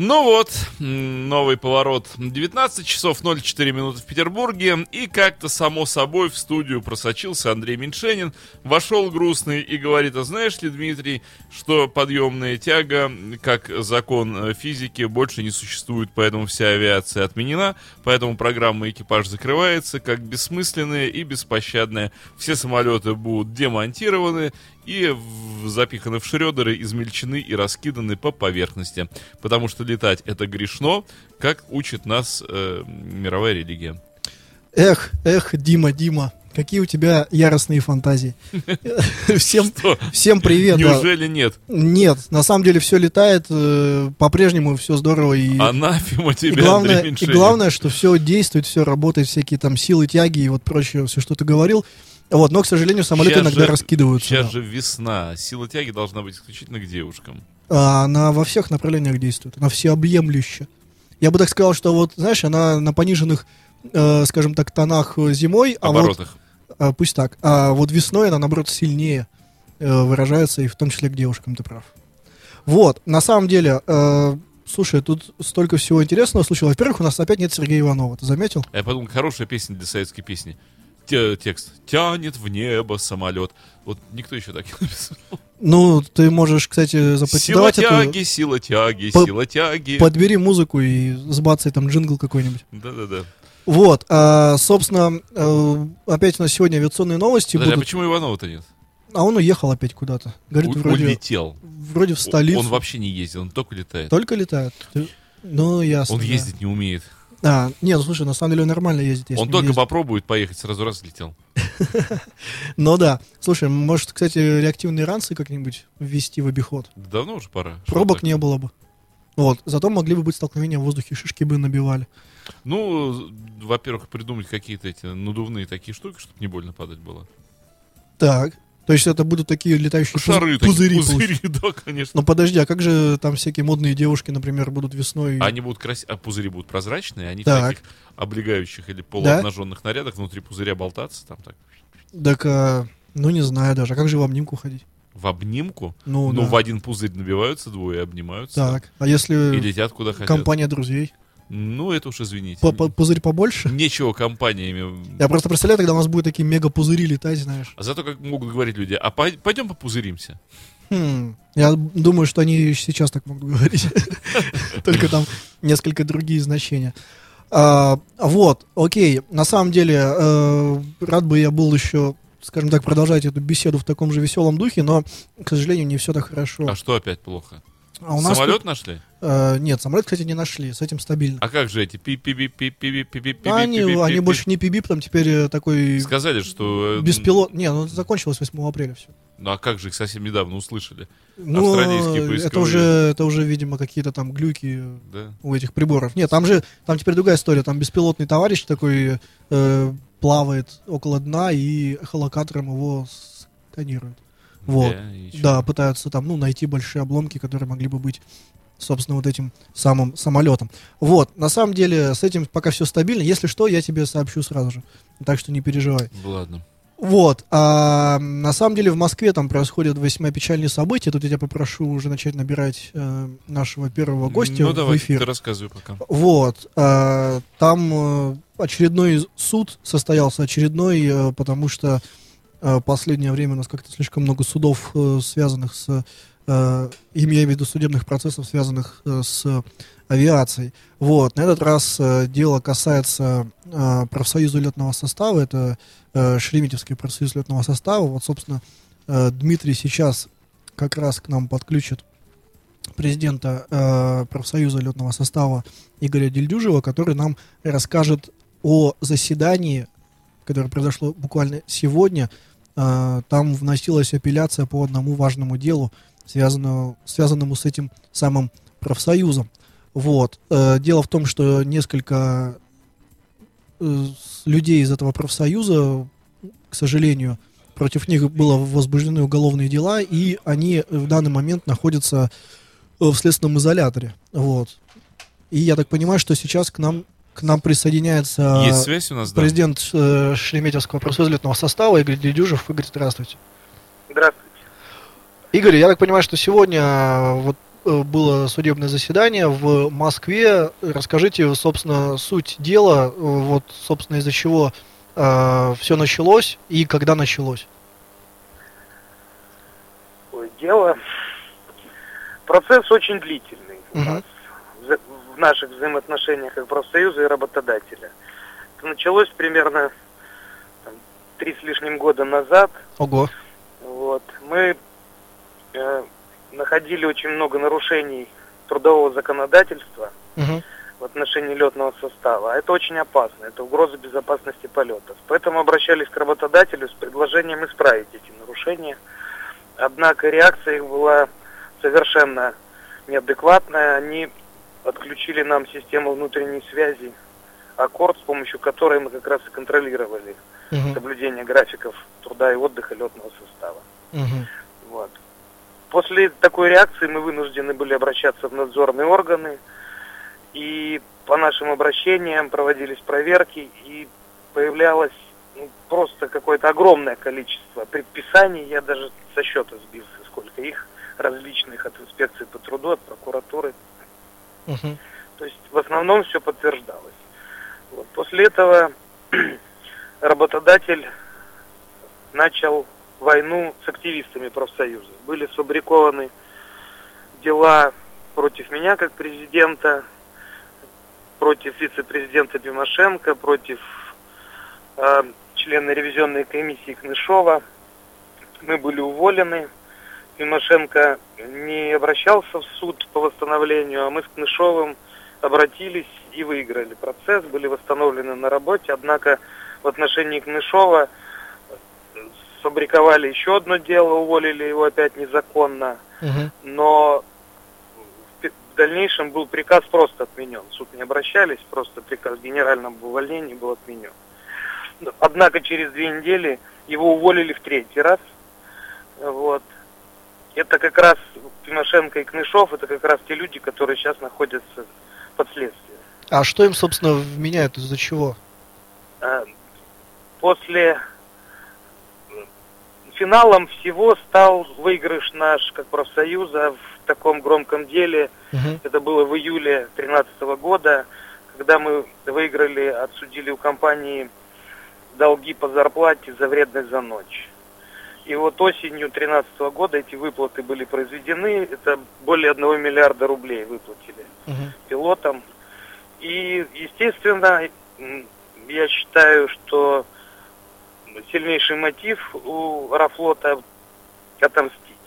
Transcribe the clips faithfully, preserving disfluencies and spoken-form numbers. Ну вот, новый поворот. девятнадцать часов ноль четыре минуты в Петербурге. И как-то само собой в студию просочился Андрей Меньшенин. Вошел грустный и говорит: а знаешь ли, Дмитрий, что подъемная тяга, как закон физики, больше не существует, поэтому вся авиация отменена, поэтому программа «Экипаж» закрывается, как бессмысленная и беспощадная. Все самолеты будут демонтированы и запиханы в шредеры, измельчены и раскиданы по поверхности, потому что летать — это грешно, как учит нас э, мировая религия. Эх, эх, Дима, Дима, какие у тебя яростные фантазии. Всем, всем привет. Неужели да. нет? Нет, на самом деле все летает, э, по-прежнему все здорово. И, анафема тебе, и главное, Андрей Меньшенин. И главное, что все действует, все работает, всякие там силы, тяги и вот прочее, все, что ты говорил. Вот, но, к сожалению, самолеты сейчас иногда же раскидываются. Сейчас да. же весна, сила тяги должна быть исключительно к девушкам. А она во всех направлениях действует, она всеобъемлюща. Я бы так сказал, что вот, знаешь, она на пониженных, э, скажем так, тонах зимой. Оборотах. А вот, а, пусть так. А вот весной она, наоборот, сильнее э, выражается, и в том числе к девушкам, ты прав. Вот, на самом деле, э, слушай, тут столько всего интересного случилось. Во-первых, у нас опять нет Сергея Иванова, ты заметил? Я подумал, хорошая песня для советской песни. Текст. Тянет в небо самолет. Вот никто еще так не написал. Ну, ты можешь, кстати, запатентовать. Сила тяги, эту... сила тяги, По... сила тяги. Подбери музыку и сбацай там джингл какой-нибудь. Да-да-да. Вот, а, собственно, опять у нас сегодня авиационные новости. Подожди, будут... А почему Иванова-то нет? А он уехал опять куда-то. Говорит, У- вроде... Улетел. Вроде в столицу. Он вообще не ездил, он только летает. Только летает. Ты... Ну, ясно. Он да. ездить не умеет. А, нет, слушай, на самом деле он нормально ездит. Он только ездит. попробует поехать, сразу раз летел. Ну да, слушай, может, кстати, реактивные ранцы как-нибудь ввести в обиход. Давно уже пора. Пробок не было бы. Вот, зато могли бы быть столкновения в воздухе, шишки бы набивали. Ну, во-первых, придумать какие-то эти надувные такие штуки, чтобы не больно падать было. Так, то есть это будут такие летающие шары, пузыри. Пузыри, да, конечно. Но подожди, а как же там всякие модные девушки, например, будут весной? Они будут красивые, а пузыри будут прозрачные, они в таких облегающих или полуобнаженных нарядах внутри пузыря болтаться там так. Так, ну не знаю даже, а как же в обнимку ходить? В обнимку? Ну, в один пузырь набиваются двое, обнимаются. Так, а если и летят куда хотят. Компания друзей? Ну, это уж извините. Пузырь побольше? Нечего компаниями. Я просто представляю, тогда у нас будут такие мега-пузыри летать, знаешь. А зато как могут говорить люди: а пойдем попузыримся. Хм, я думаю, что они сейчас так могут говорить. Только там несколько другие значения. Вот, окей. На самом деле, рад бы я был еще, скажем так, продолжать эту беседу в таком же веселом духе, но, к сожалению, не все так хорошо. А что опять плохо? А у нас самолет тут... нашли? Э, нет, самолет, кстати, не нашли, с этим стабильно. А как же эти пи-пи-пи-пи-пи-пи-пи-пи-пи-пи-пи? А они, они больше не пи-пип, там теперь такой... Сказали, что... Беспилот... Не, ну закончилось восьмого апреля все. Ну а как же их совсем недавно услышали? Ну, австралийские поисковые... это уже, это уже, видимо, какие-то там глюки да. у этих приборов. Нет, там же, там теперь другая история, там беспилотный товарищ такой э, плавает около дна и эхолокатором его сканирует. Вот, yeah, да, пытаются там, ну, найти большие обломки, которые могли бы быть, собственно, вот этим самым самолетом. Вот, на самом деле, с этим пока все стабильно. Если что, я тебе сообщу сразу же, так что не переживай. Ладно. Вот, а на самом деле в Москве там происходят весьма печальные события. Тут я тебя попрошу уже начать набирать э, нашего первого гостя ну, в давай, эфир. Ну, давай, ты рассказывай пока. Вот, а, там очередной суд состоялся, очередной, потому что... Последнее время у нас как-то слишком много судов, связанных с, э, имея в виду судебных процессов, связанных с авиацией. Вот. На этот раз дело касается э, профсоюза летного состава, это э, Шереметьевский профсоюз летного состава. Вот, собственно, э, Дмитрий сейчас как раз к нам подключит президента э, профсоюза летного состава Игоря Дельдюжева, который нам расскажет о заседании, которое произошло буквально сегодня. Там вносилась апелляция по одному важному делу, связанному, связанному с этим самым профсоюзом. Вот. Дело в том, что несколько людей из этого профсоюза, к сожалению, против них было возбуждены уголовные дела, и они в данный момент находятся в следственном изоляторе. Вот. И я так понимаю, что сейчас к нам, к нам присоединяется Есть связь у нас, да? президент Шереметьевского профсоюза летного состава Игорь Дельдюжев. Игорь, здравствуйте. Здравствуйте. Игорь, я так понимаю, что сегодня вот было судебное заседание в Москве. Расскажите, собственно, суть дела, вот, собственно, из-за чего э, все началось и когда началось. Ой, дело... Процесс очень длительный у нас, uh-huh. в наших взаимоотношениях как профсоюза и работодателя. Это началось примерно там, три с лишним года назад. Ого. Вот. Мы э, находили очень много нарушений трудового законодательства uh-huh. в отношении летного состава. Это очень опасно, это угроза безопасности полетов. Поэтому обращались к работодателю с предложением исправить эти нарушения. Однако реакция их была... совершенно неадекватная. Они отключили нам систему внутренней связи Аккорд, с помощью которой мы как раз и контролировали uh-huh. соблюдение графиков труда и отдыха летного состава. Uh-huh. Вот. После такой реакции мы вынуждены были обращаться в надзорные органы, и по нашим обращениям проводились проверки, и появлялось ну, просто какое-то огромное количество предписаний, я даже со счета сбился, сколько их, различных, от инспекции по труду, от прокуратуры. Uh-huh. То есть в основном все подтверждалось. Вот. После этого работодатель начал войну с активистами профсоюза. Были сфабрикованы дела против меня как президента, против вице-президента Тимошенко, против э, члена ревизионной комиссии Кнышова. Мы были уволены. Тимошенко не обращался в суд по восстановлению, а мы с Кнышовым обратились и выиграли процесс, были восстановлены на работе. Однако в отношении Кнышова сфабриковали еще одно дело, уволили его опять незаконно. Угу. Но в дальнейшем был приказ просто отменен. В суд не обращались, просто приказ генерального об увольнении был отменен. Однако через две недели его уволили в третий раз. Вот. Это как раз Тимошенко и Кнышов, это как раз те люди, которые сейчас находятся под следствием. А что им, собственно, вменяют, из-за чего? После финалом всего стал выигрыш наш, как профсоюза, в таком громком деле. Угу. Это было в июле две тысячи тринадцатого года, когда мы выиграли, отсудили у компании долги по зарплате за вредность за ночь. И вот осенью две тысячи тринадцатого года эти выплаты были произведены, это более одного миллиарда рублей выплатили uh-huh. пилотам. И, естественно, я считаю, что сильнейший мотив у Аэрофлота – отомстить.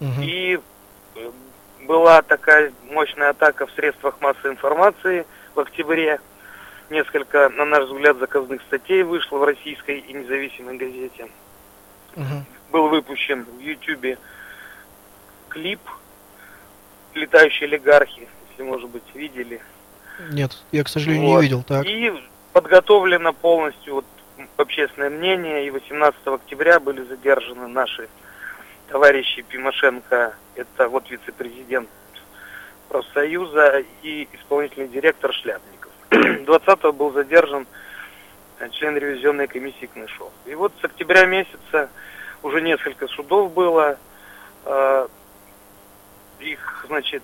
Uh-huh. И была такая мощная атака в средствах массовой информации в октябре. Несколько, на наш взгляд, заказных статей вышло в российской и независимой газете. Uh-huh. Был выпущен в Ютубе клип «Летающие олигархи», если, может быть, видели. Нет, я, к сожалению, вот. не видел. Так. И подготовлено полностью вот, общественное мнение, и восемнадцатого октября были задержаны наши товарищи Тимошенко, это вот вице-президент профсоюза, и исполнительный директор Шляпников. двадцатого был задержан член ревизионной комиссии Кнышов. И вот с октября месяца уже несколько судов было. Э, их, значит...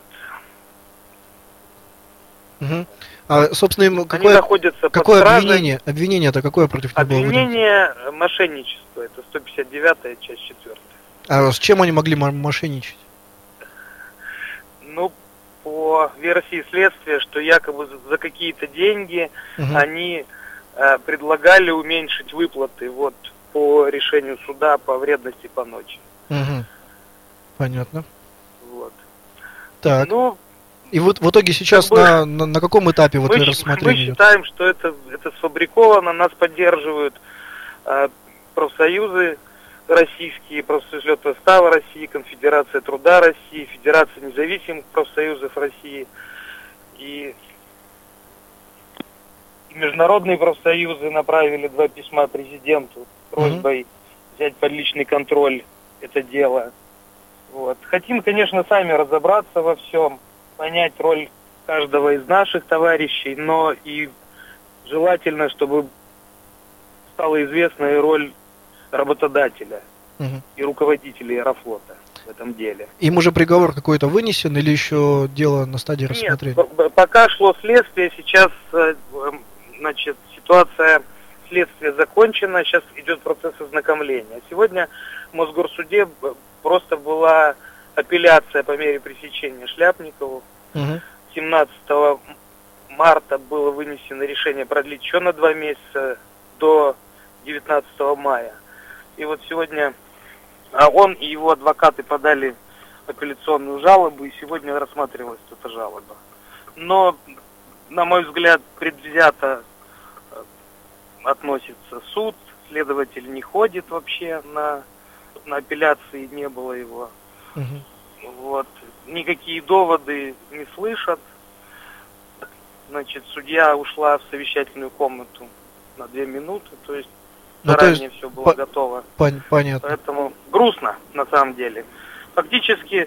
Угу. А, собственно, им какое, они находятся какое под стражей. Обвинение? Обвинение-то какое против него было? Обвинение мошенничества. Это сто пятьдесят девятая, часть четвёртая. А с чем они могли мошенничать? Ну, по версии следствия, что якобы за какие-то деньги угу. они... предлагали уменьшить выплаты вот по решению суда по вредности по ночи. Угу. Понятно. Вот. Так. Ну, и вот в итоге сейчас мы, на, на, на каком этапе вот мы, рассмотрения? Мы считаем, что это, это сфабриковано, нас поддерживают э, профсоюзы российские, профсоюз летного состава России, Конфедерация труда России, Федерация независимых профсоюзов России и международные профсоюзы направили два письма президенту с просьбой mm-hmm. взять под личный контроль это дело. Вот. Хотим, конечно, сами разобраться во всем, понять роль каждого из наших товарищей, но и желательно, чтобы стала известна и роль работодателя угу. и руководителей Аэрофлота в этом деле. Им уже приговор какой-то вынесен или еще дело на стадии рассмотрения? Нет, пока шло следствие, сейчас, значит, ситуация, следствие закончено, сейчас идет процесс ознакомления. Сегодня в Мосгорсуде просто была апелляция по мере пресечения Шляпникову. Угу. семнадцатого марта было вынесено решение продлить еще на два месяца до девятнадцатого мая. И вот сегодня он и его адвокаты подали апелляционную жалобу, и сегодня рассматривалась эта жалоба. Но, на мой взгляд, предвзято относится суд, следователь не ходит вообще на, на апелляции, не было его. Угу. Вот. Никакие доводы не слышат. Значит, судья ушла в совещательную комнату на две минуты, то есть ну, заранее то есть все было по- готово. Пон- понятно. Поэтому грустно, на самом деле. Фактически,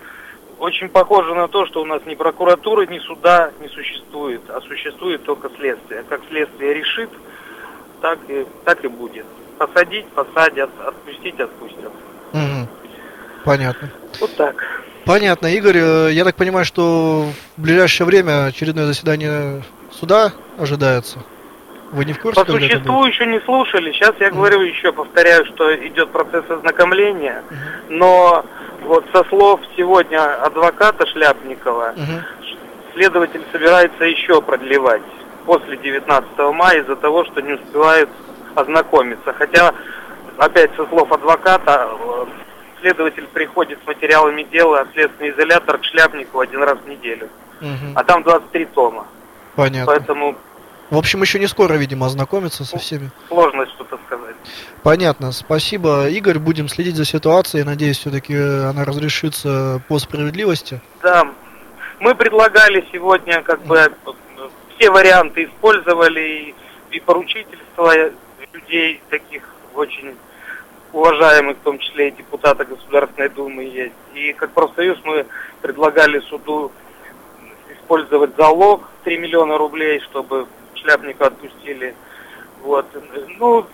очень похоже на то, что у нас ни прокуратуры, ни суда не существует, а существует только следствие. Как следствие решит, так и, так и будет. Посадить, посадят, отпустить, отпустят. Угу. Понятно. Вот так. Понятно. Игорь, я так понимаю, что в ближайшее время очередное заседание суда ожидается? Вы не в курсе? По существу еще не слушали. Сейчас я mm-hmm. говорю, еще повторяю, что идет процесс ознакомления. Mm-hmm. Но вот со слов сегодня адвоката Шляпникова, mm-hmm. следователь собирается еще продлевать после девятнадцатого мая из-за того, что не успевает ознакомиться. Хотя, опять со слов адвоката, следователь приходит с материалами дела в следственный изолятор к Шляпникову один раз в неделю. Mm-hmm. А там двадцать три тома. Понятно. Поэтому... В общем, еще не скоро, видимо, ознакомиться со всеми. Сложно что-то сказать. Понятно. Спасибо, Игорь. Будем следить за ситуацией. Надеюсь, все-таки она разрешится по справедливости. Да. Мы предлагали сегодня, как бы, все варианты использовали. И поручительство людей, таких очень уважаемых, в том числе и депутата Государственной Думы есть. И как профсоюз мы предлагали суду использовать залог три миллиона рублей, чтобы... Шляпника отпустили. Вот. Ну,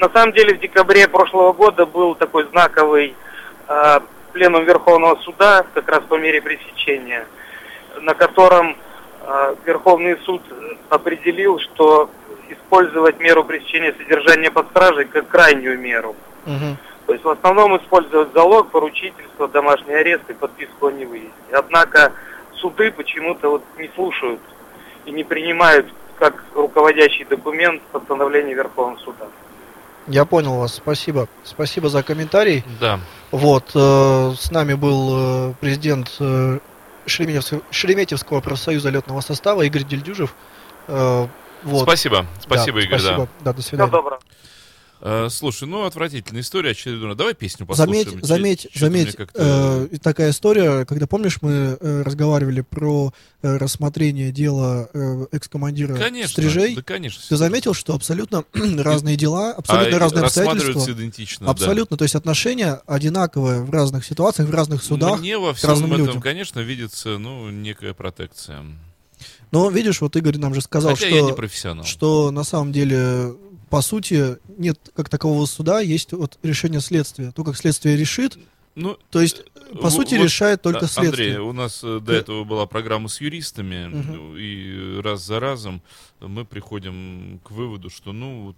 на самом деле, в декабре прошлого года был такой знаковый э, пленум Верховного суда, как раз по мере пресечения, на котором э, Верховный суд определил, что использовать меру пресечения содержания под стражей как крайнюю меру. Угу. То есть в основном использовать залог, поручительство, домашний арест и подписку о невыезде. Однако суды почему-то вот не слушают и не принимают как руководящий документ постановления Верховного суда. Я понял вас, спасибо. Спасибо за комментарий. Да. Вот, э, с нами был президент э, Шереметьевского, Шереметьевского профсоюза летного состава Игорь Дельдюжев. Э, вот. Спасибо, спасибо, да, Игорь. Спасибо, да. Да, до свидания. Всего доброго. Э, слушай, ну отвратительная история очередная. Давай песню послушаем. Заметь, заметь, Ч- заметь как-то... э, такая история, когда, помнишь, мы э, разговаривали про э, рассмотрение дела э, экс-командира конечно, Стрижей. Да, конечно. Ты заметил, что абсолютно разные дела, абсолютно а разные обстоятельства, идентично, абсолютно, да. То есть отношения одинаковые в разных ситуациях, в разных судах. Мне во всем этом, людям. Конечно, видится, ну, некая протекция. Но видишь, вот Игорь нам же сказал, Хотя что, что на самом деле. По сути, нет как такового суда, есть вот решение следствия. То, как следствие решит, ну, то есть, по в, сути, вот решает только Андрей, следствие. Андрей, у нас до Ты... этого была программа с юристами, угу. и раз за разом мы приходим к выводу, что, ну, вот,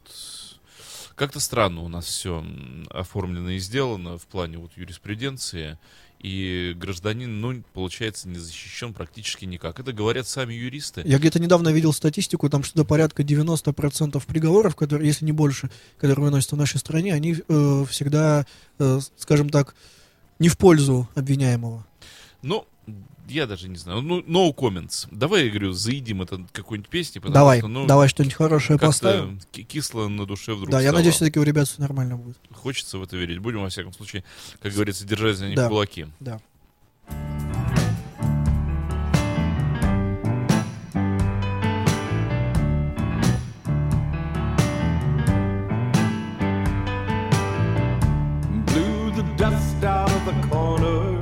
как-то странно у нас все оформлено и сделано в плане вот юриспруденции, и гражданин, ну, получается, не защищен практически никак. Это говорят сами юристы. Я где-то недавно видел статистику, там что-то порядка девяносто процентов приговоров, которые, если не больше, которые выносятся в нашей стране, они э, всегда, э, скажем так, не в пользу обвиняемого. Ну, я даже не знаю. Ну, no comments. Давай, я говорю, заедим это какой-нибудь песней. Давай, что, ну, давай что-нибудь хорошее поставим. Кисло на душе вдруг. Да, стало. Я надеюсь, все-таки у ребят все нормально будет. Хочется в это верить. Будем, во всяком случае, как говорится, держать за них да. кулаки. Да. Blew the dust out of the corners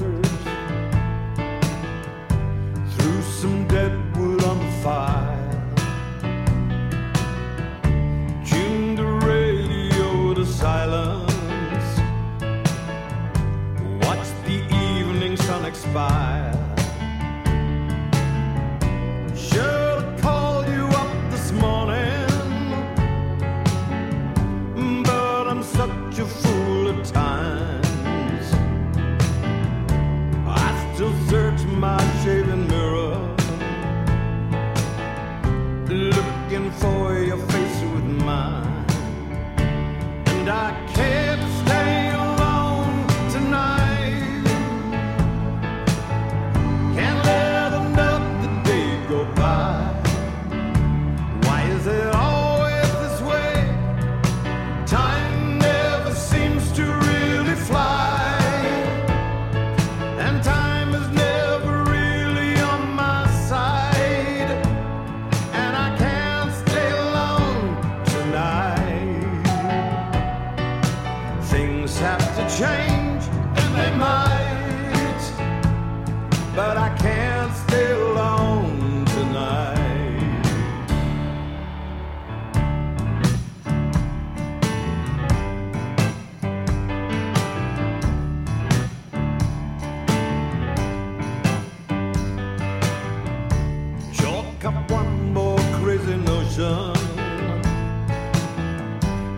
ocean.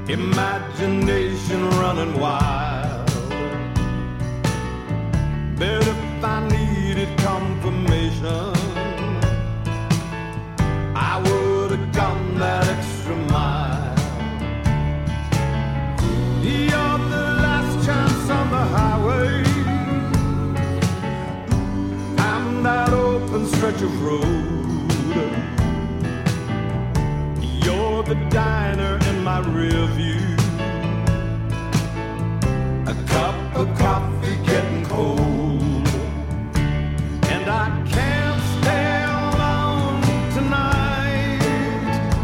Imagination running wild. But if I needed confirmation, I would have gone that extra mile. You're the last chance on the highway. I'm that open stretch of road. You're the diner in my rear view. A cup of coffee getting cold, and I can't stay alone tonight.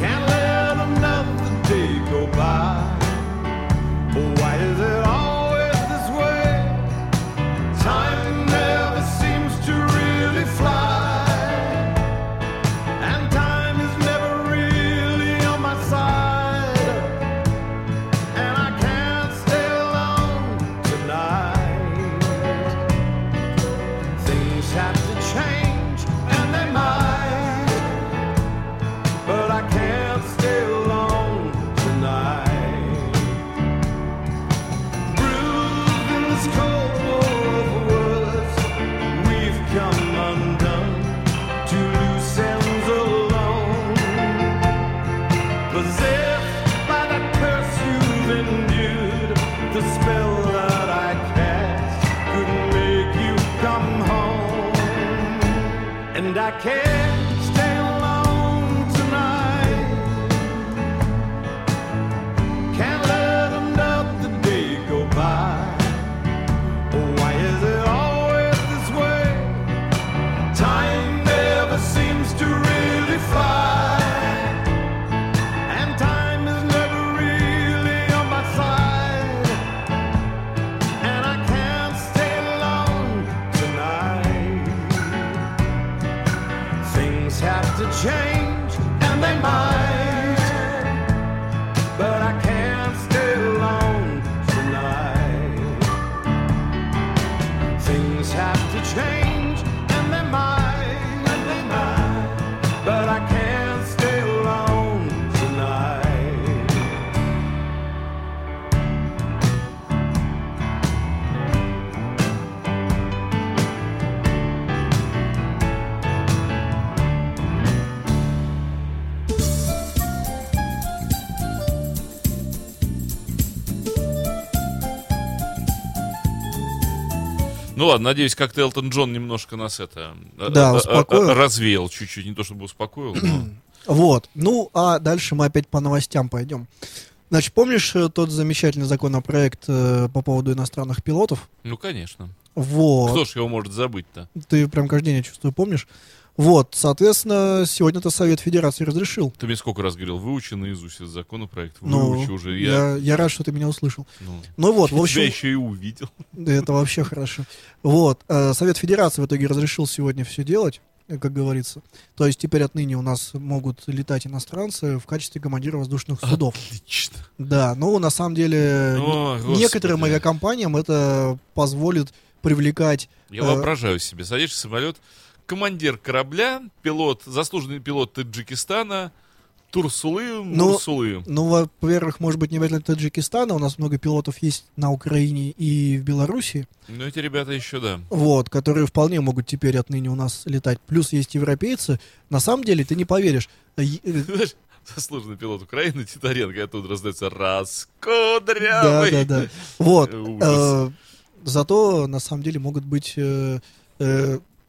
Can't let another day go by. Why is it always this way? Time never seems to really fly, and time is never really on my side, and I can't stay alone tonight. Things have to change, and they might, but I can't stay alone tonight. Bruised in this cold war of words, we've come undone to loose ends alone. Possessed by the curse you've endured, the spell that I cast could make you come home. And I can't stay alone tonight. Can't let another day go by. Why is it always this way? Time never seems to really fly. And time is never really on my side, and I can't stay alone tonight. Things have to change, and they might, but I can't stay alone tonight. Things have to change, and they might, and they might, but I can't stay alone tonight. Ну ладно, надеюсь, как-то Элтон Джон немножко нас это Да, а- успокоил. а- развеял чуть-чуть, не то чтобы успокоил, но... Вот. Ну, а дальше мы опять по новостям пойдем. Значит, помнишь э, тот замечательный законопроект э, по поводу иностранных пилотов? Ну, конечно. Вот. Кто ж его может забыть-то? Ты прям каждый день, я чувствую, помнишь. Вот, соответственно, сегодня-то Совет Федерации разрешил. Ты мне сколько раз говорил, выучи наизусть этот законопроект, выучи Ну, уже. Я, я, я рад, что ты меня услышал. Ну, Ну вот, в общем... тебя еще и увидел. Да, это вообще хорошо. Вот, э, Совет Федерации в итоге разрешил сегодня все делать, э, как говорится. То есть теперь отныне у нас могут летать иностранцы в качестве командира воздушных судов. Отлично. Да, ну на самом деле О, н- некоторым господи. авиакомпаниям это позволит привлекать... Я э, воображаю себе, садишься в самолет... Командир корабля, пилот, заслуженный пилот Таджикистана, Турсулы Мусулы. Ну, ну, во-первых, может быть, не обязательно Таджикистана. У нас много пилотов есть на Украине и в Беларуси. Ну, эти ребята еще, да. Вот, которые вполне могут теперь отныне у нас летать. Плюс есть европейцы. На самом деле, ты не поверишь. Заслуженный пилот Украины Титаренко. Оттуда раздается раскудрявый. Да, да, да. Вот. Зато, на самом деле, могут быть...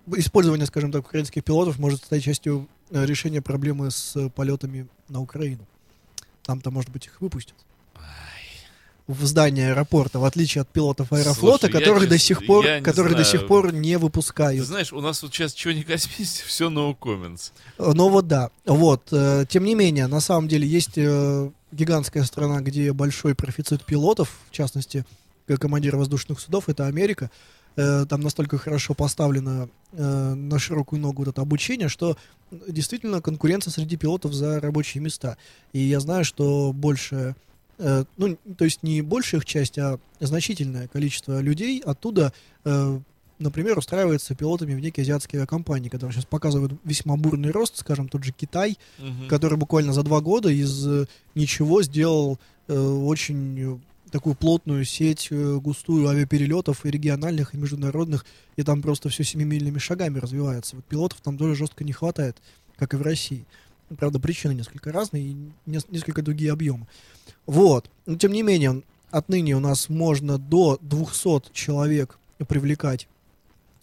Использование, скажем так, украинских пилотов может стать частью решения проблемы с полетами на Украину. Там-то, может быть, их выпустят. В здание аэропорта, в отличие от пилотов Аэрофлота, Слушай, которых, я, до, честно, сих пор, которые до сих пор не выпускают. Ты знаешь, у нас вот сейчас чего не космись, все no comments. Ну вот да. Вот. Тем не менее, на самом деле, есть гигантская страна, где большой профицит пилотов, в частности, командиров воздушных судов, это Америка. Там настолько хорошо поставлено э, на широкую ногу вот это обучение, что действительно конкуренция среди пилотов за рабочие места. И я знаю, что больше, э, ну, то есть не большая их часть, а значительное количество людей оттуда э, например, устраивается пилотами в некие азиатские авиакомпании, которые сейчас показывают весьма бурный рост, скажем, тот же Китай, uh-huh. который буквально за два года из ничего сделал э, очень такую плотную сеть, э, густую авиаперелетов и региональных, и международных, и там просто все семимильными шагами развивается. Вот пилотов там тоже жестко не хватает, как и в России. Правда, причины несколько разные и несколько другие объемы. Вот. Но, тем не менее, отныне у нас можно до двухсот человек привлекать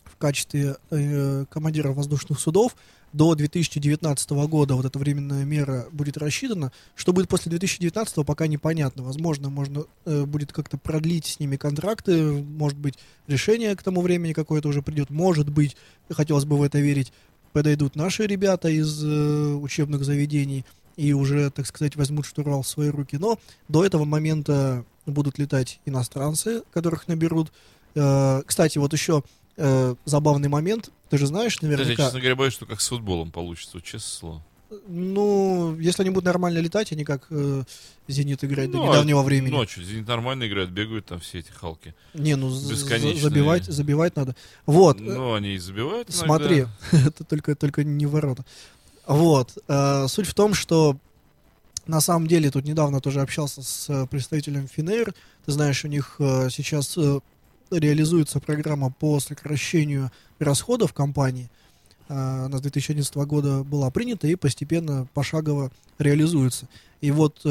в качестве э, командиров воздушных судов. До две тысячи девятнадцатого года вот эта временная мера будет рассчитана. Что будет после две тысячи девятнадцатого, пока непонятно. Возможно, можно э, будет как-то продлить с ними контракты. Может быть, решение к тому времени какое-то уже придет. Может быть, хотелось бы в это верить, подойдут наши ребята из э, учебных заведений и уже, так сказать, возьмут штурвал в свои руки. Но до этого момента будут летать иностранцы, которых наберут. Э, кстати, вот еще э, забавный момент. Ты же знаешь, наверняка... Я, честно говоря, боюсь, что как с футболом получится, честно. Ну, если они будут нормально летать, они как э, «Зенит» играет ну, до недавнего а, времени. Ночью «Зенит» нормально играет, бегают там все эти халки. Не, ну забивать, забивать надо. Вот. Ну, они и забивают иногда. Смотри, это только, только не ворота. Вот. Э, суть в том, что на самом деле тут недавно тоже общался с представителем Finnair. Ты знаешь, у них э, сейчас э, реализуется программа по сокращению расходов компании. Она с две тысячи одиннадцатого года была принята и постепенно, пошагово реализуется. И вот,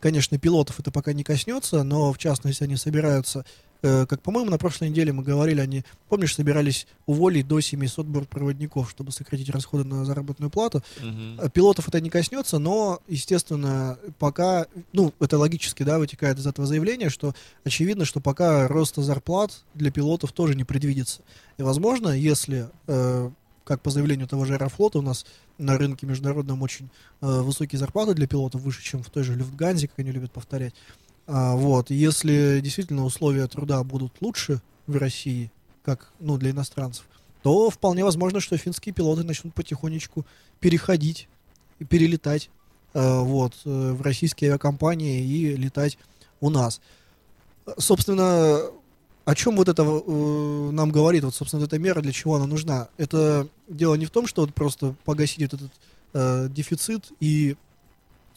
конечно, пилотов это пока не коснется, но, в частности, они собираются, как, по-моему, на прошлой неделе мы говорили, они, помнишь, собирались уволить до семисот бортпроводников, чтобы сократить расходы на заработную плату. Угу. Пилотов это не коснется, но, естественно, пока, ну, это логически, да, вытекает из этого заявления, что очевидно, что пока роста зарплат для пилотов тоже не предвидится. И, возможно, если... как по заявлению того же Аэрофлота, у нас на рынке международном очень э, высокие зарплаты для пилотов, выше, чем в той же Люфтганзе, как они любят повторять. А, вот. Если действительно условия труда будут лучше в России, как ну, для иностранцев, то вполне возможно, что финские пилоты начнут потихонечку переходить, перелетать э, вот, э, в российские авиакомпании и летать у нас. Собственно, о чем вот это э, нам говорит, вот, собственно, эта мера, для чего она нужна? Это дело не в том, что вот просто погасить этот э, дефицит и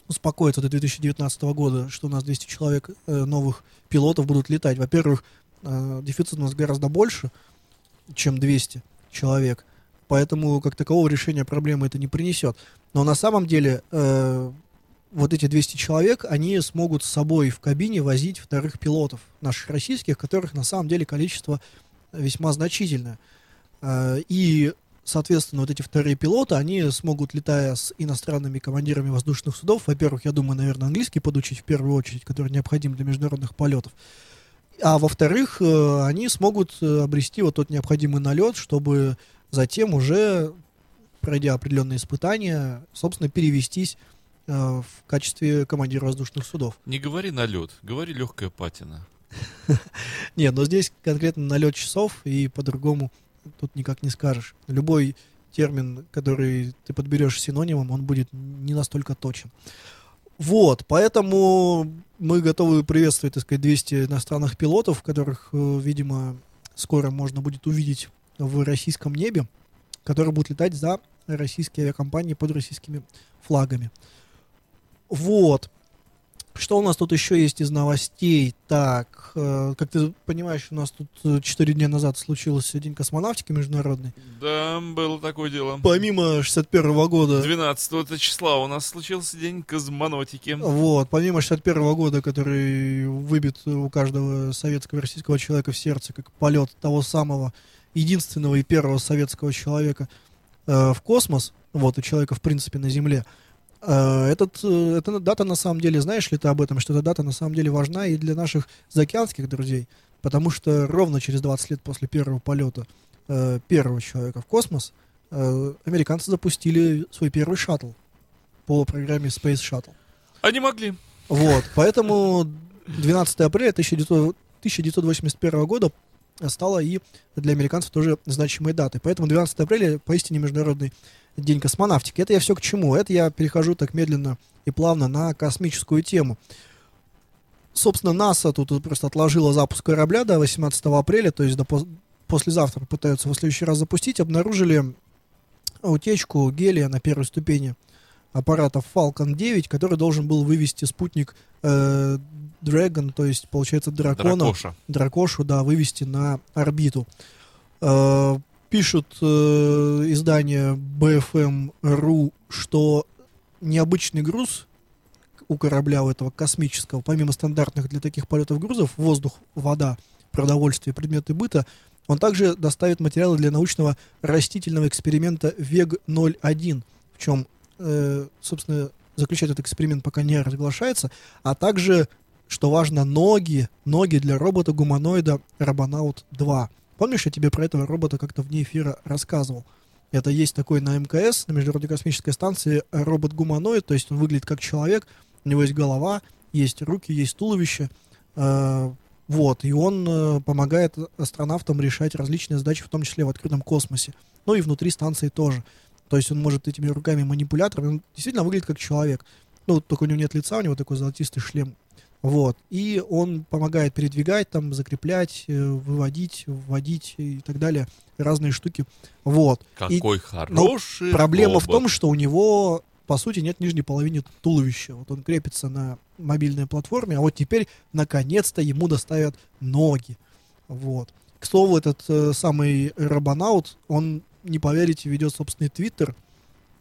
успокоиться до две тысячи девятнадцатого года, что у нас двести человек э, новых пилотов будут летать. Во-первых, э, дефицит у нас гораздо больше, чем двести человек, поэтому как такового решения проблемы это не принесет. Но на самом деле э, вот эти двести человек, они смогут с собой в кабине возить вторых пилотов наших российских, которых на самом деле количество весьма значительное. И, соответственно, вот эти вторые пилоты, они смогут, летая с иностранными командирами воздушных судов, во-первых, я думаю, наверное, английский подучить в первую очередь, который необходим для международных полетов, а во-вторых, они смогут обрести вот тот необходимый налет, чтобы затем уже, пройдя определенные испытания, собственно, перевестись в качестве командира воздушных судов. Не говори налет, говори легкая патина. Не, но здесь конкретно налет часов, и по-другому тут никак не скажешь. Любой термин, который ты подберешь синонимом, он будет не настолько точен. Вот, поэтому мы готовы приветствовать, так сказать, двести иностранных пилотов, которых, видимо, скоро можно будет увидеть в российском небе, которые будут летать за российские авиакомпании под российскими флагами. Вот. Что у нас тут еще есть из новостей? Так, э, как ты понимаешь, у нас тут четыре дня назад случился День космонавтики международный. Да, было такое дело. Помимо шестьдесят первого года... двенадцатого числа у нас случился День космонавтики. Вот, помимо шестьдесят первого года, который выбит у каждого советского российского человека в сердце, как полет того самого единственного и первого советского человека э, в космос, вот, у человека, в принципе, на Земле. Этот, эта дата, на самом деле, знаешь ли ты об этом, что эта дата, на самом деле, важна и для наших заокеанских друзей, потому что ровно через двадцать лет после первого полета э, первого человека в космос э, американцы запустили свой первый шаттл по программе Space Shuttle. Они могли. Вот, поэтому двенадцатого апреля тысяча девятьсот восемьдесят первого года стала и для американцев тоже значимой датой. Поэтому двенадцатого апреля поистине международный День космонавтики. Это я все к чему? Это я перехожу так медленно и плавно на космическую тему. Собственно, НАСА тут просто отложила запуск корабля до восемнадцатого апреля, то есть до, послезавтра пытаются в следующий раз запустить, обнаружили утечку гелия на первой ступени аппаратов Falcon девять, который должен был вывести спутник э, Dragon, то есть, получается, дракона, Дракоша. Дракошу, да, вывести на орбиту. Э, пишут э, издание би эф эм точка ру, что необычный груз у корабля, у этого космического, помимо стандартных для таких полетов грузов, воздух, вода, продовольствие, предметы быта, он также доставит материалы для научного растительного эксперимента вег ноль один, в чем, э, собственно, заключать этот эксперимент пока не разглашается, а также, что важно, ноги, ноги для робота-гуманоида Робонаут два. Помнишь, я тебе про этого робота как-то вне эфира рассказывал? Это есть такой на эм ка эс, на Международной космической станции, робот-гуманоид, то есть он выглядит как человек, у него есть голова, есть руки, есть туловище, э, вот, и он э, помогает астронавтам решать различные задачи, в том числе в открытом космосе, ну и внутри станции тоже. То есть он может этими руками манипуляторами, он действительно выглядит как человек. Ну, только у него нет лица, у него такой золотистый шлем. Вот, и он помогает передвигать, там, закреплять, выводить, вводить и так далее, разные штуки, вот. Какой и, хороший ну, проблема робот. В том, что у него, по сути, нет нижней половины туловища, вот он крепится на мобильной платформе, а вот теперь, наконец-то, ему доставят ноги, вот. К слову, этот э, самый Робонаут, он, не поверите, ведет собственный твиттер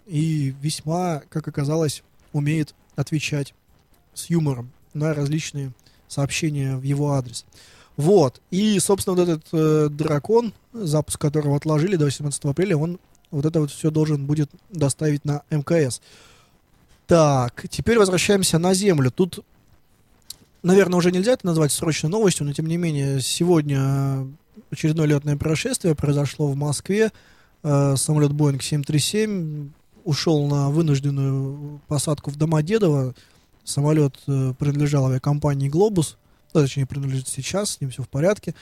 и весьма, как оказалось, умеет отвечать с юмором на различные сообщения в его адрес. Вот. И, собственно, вот этот э, дракон, запуск которого отложили до восемнадцатого апреля, он вот это вот все должен будет доставить на эм ка эс. Так, теперь возвращаемся на Землю. Тут, наверное, уже нельзя это назвать срочной новостью, но, тем не менее, сегодня очередное летное происшествие произошло в Москве. Э, самолет Boeing семь тридцать семь ушел на вынужденную посадку в Домодедово. Самолет э, принадлежал авиакомпании «Глобус», ну, точнее, принадлежит сейчас, с ним все в порядке.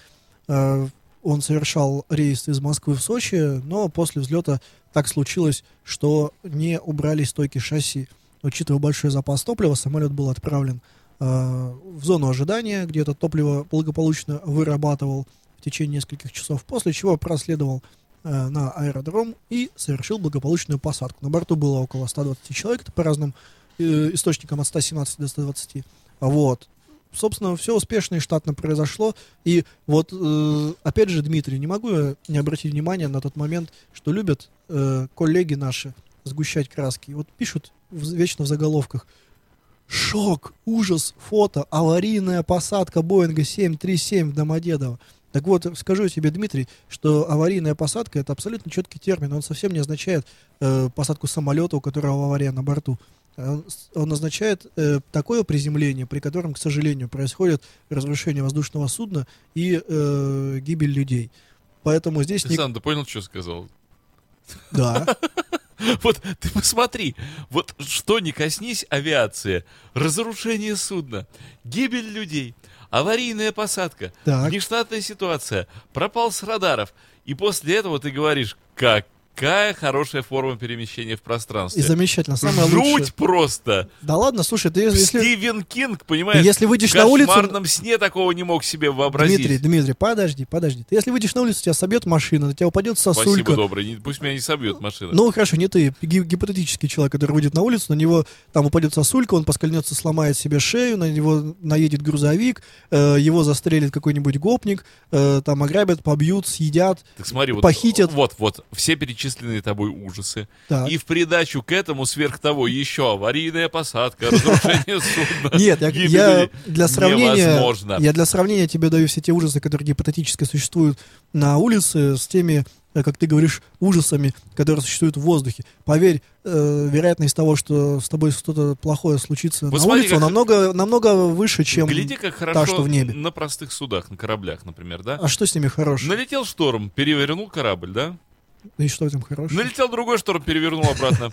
Э, он совершал рейс из Москвы в Сочи, но после взлета так случилось, что не убрали стойки шасси. Учитывая большой запас топлива, самолет был отправлен э, в зону ожидания, где это топливо благополучно вырабатывал в течение нескольких часов, после чего проследовал э, на аэродром и совершил благополучную посадку. На борту было около ста двадцати человек, это по разным источником от ста семнадцати до ста двадцати. Вот. Собственно, все успешно и штатно произошло. И вот, э, опять же, Дмитрий, не могу я не обратить внимания на тот момент, что любят э, коллеги наши сгущать краски. Вот пишут в, вечно в заголовках: шок, ужас, фото, аварийная посадка Боинга семь тридцать семь в Домодедово. Так вот, скажу тебе, Дмитрий, что аварийная посадка — это абсолютно четкий термин. Он совсем не означает э, посадку самолета, у которого авария на борту. Он означает э, такое приземление, при котором, к сожалению, происходит разрушение воздушного судна и э, гибель людей. Поэтому здесь... Ты не... сам, ты понял, что сказал? Да. Вот ты посмотри, вот что ни коснись авиации: разрушение судна, гибель людей, аварийная посадка, нештатная ситуация, пропал с радаров. И после этого ты говоришь, как... Какая хорошая форма перемещения в пространстве. И замечательно, самая Жуть лучшая. Жуть просто. Да ладно, слушай, ты если... Стивен Кинг, понимаешь, если выйдешь на улицу... в кошмарном сне такого не мог себе вообразить. Дмитрий, Дмитрий, подожди, подожди. Ты если выйдешь на улицу, тебя собьет машина, на тебя упадет сосулька. Спасибо, добрый, пусть меня не собьет машина. Ну хорошо, не ты, гипотетический человек, который выйдет на улицу, на него там упадет сосулька, он поскользнется, сломает себе шею, на него наедет грузовик, э, его застрелит какой-нибудь гопник, э, там ограбят, побьют, съедят, так смотри, похитят. Вот, вот, вот, все перечисляют численные тобой ужасы. Так. И в придачу к этому, сверх того, еще аварийная посадка, разрушение судна. Нет, я для сравнения... Я для сравнения тебе даю все те ужасы, которые гипотетически существуют на улице, с теми, как ты говоришь, ужасами, которые существуют в воздухе. Поверь, э, вероятность того, что с тобой что-то плохое случится вот на смотри, улице, как... намного, намного выше, чем гляди, как хорошо та, что в небе. На простых судах, на кораблях, например, да? А что с ними хорошего? Налетел шторм, перевернул корабль, да? Ну и что в этом хорошего? Налетел другой шторм, перевернул обратно.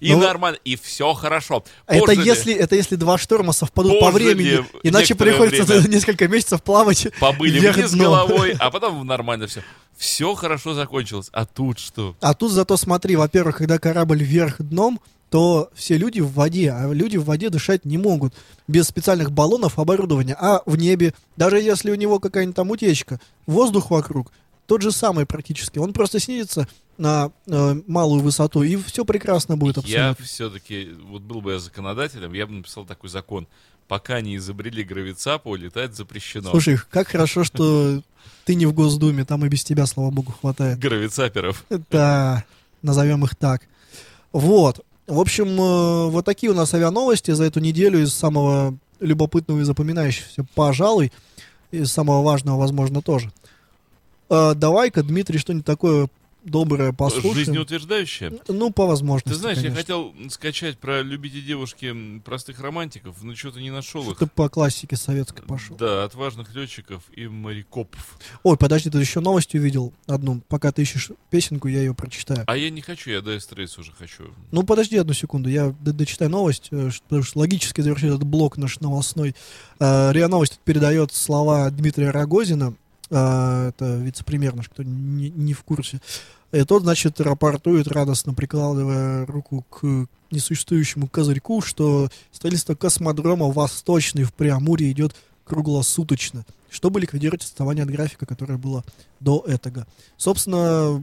И ну, нормально, и все хорошо. Это если, это если два шторма совпадут по времени, иначе приходится время. Несколько месяцев плавать. Побыли вниз головой, а потом нормально все. Все хорошо закончилось. А тут что? А тут зато смотри, во-первых, когда корабль вверх дном, то все люди в воде, а люди в воде дышать не могут без специальных баллонов, оборудования. А в небе, даже если у него какая-нибудь там утечка, воздух вокруг, тот же самый практически. Он просто снизится на э, малую высоту, и все прекрасно будет абсолютно. Я все-таки, вот был бы я законодателем, я бы написал такой закон. Пока не изобрели гравицапу, летать запрещено. Слушай, как хорошо, что ты не в Госдуме, там и без тебя, слава богу, хватает. Гравицаперов. Да, назовем их так. Вот. В общем, вот такие у нас авиановости за эту неделю из самого любопытного и запоминающегося, пожалуй, из самого важного, возможно, тоже. Давай-ка, Дмитрий, что-нибудь такое доброе послушаем. Жизнеутверждающее? Ну, по возможности, ты знаешь, конечно. Я хотел скачать про «Любите девушки простых романтиков», но что-то не нашел что-то их. Ты по классике советской пошел. Да, «Отважных летчиков» и «Моряков». Ой, подожди, ты еще новость увидел одну. Пока ты ищешь песенку, я ее прочитаю. А я не хочу, я до «Стрейс» уже хочу. Ну, подожди одну секунду, я д- дочитаю новость, потому что логически завершит этот блок наш новостной. А, РИА Новость передает слова Дмитрия Рогозина. Uh, это вице-премьер наш, кто не, не в курсе. И тот, значит, рапортует, радостно прикладывая руку к несуществующему козырьку, что строительство космодрома «Восточный» в Преамуре идет круглосуточно, чтобы ликвидировать отставание от графика, которое было до этого. Собственно,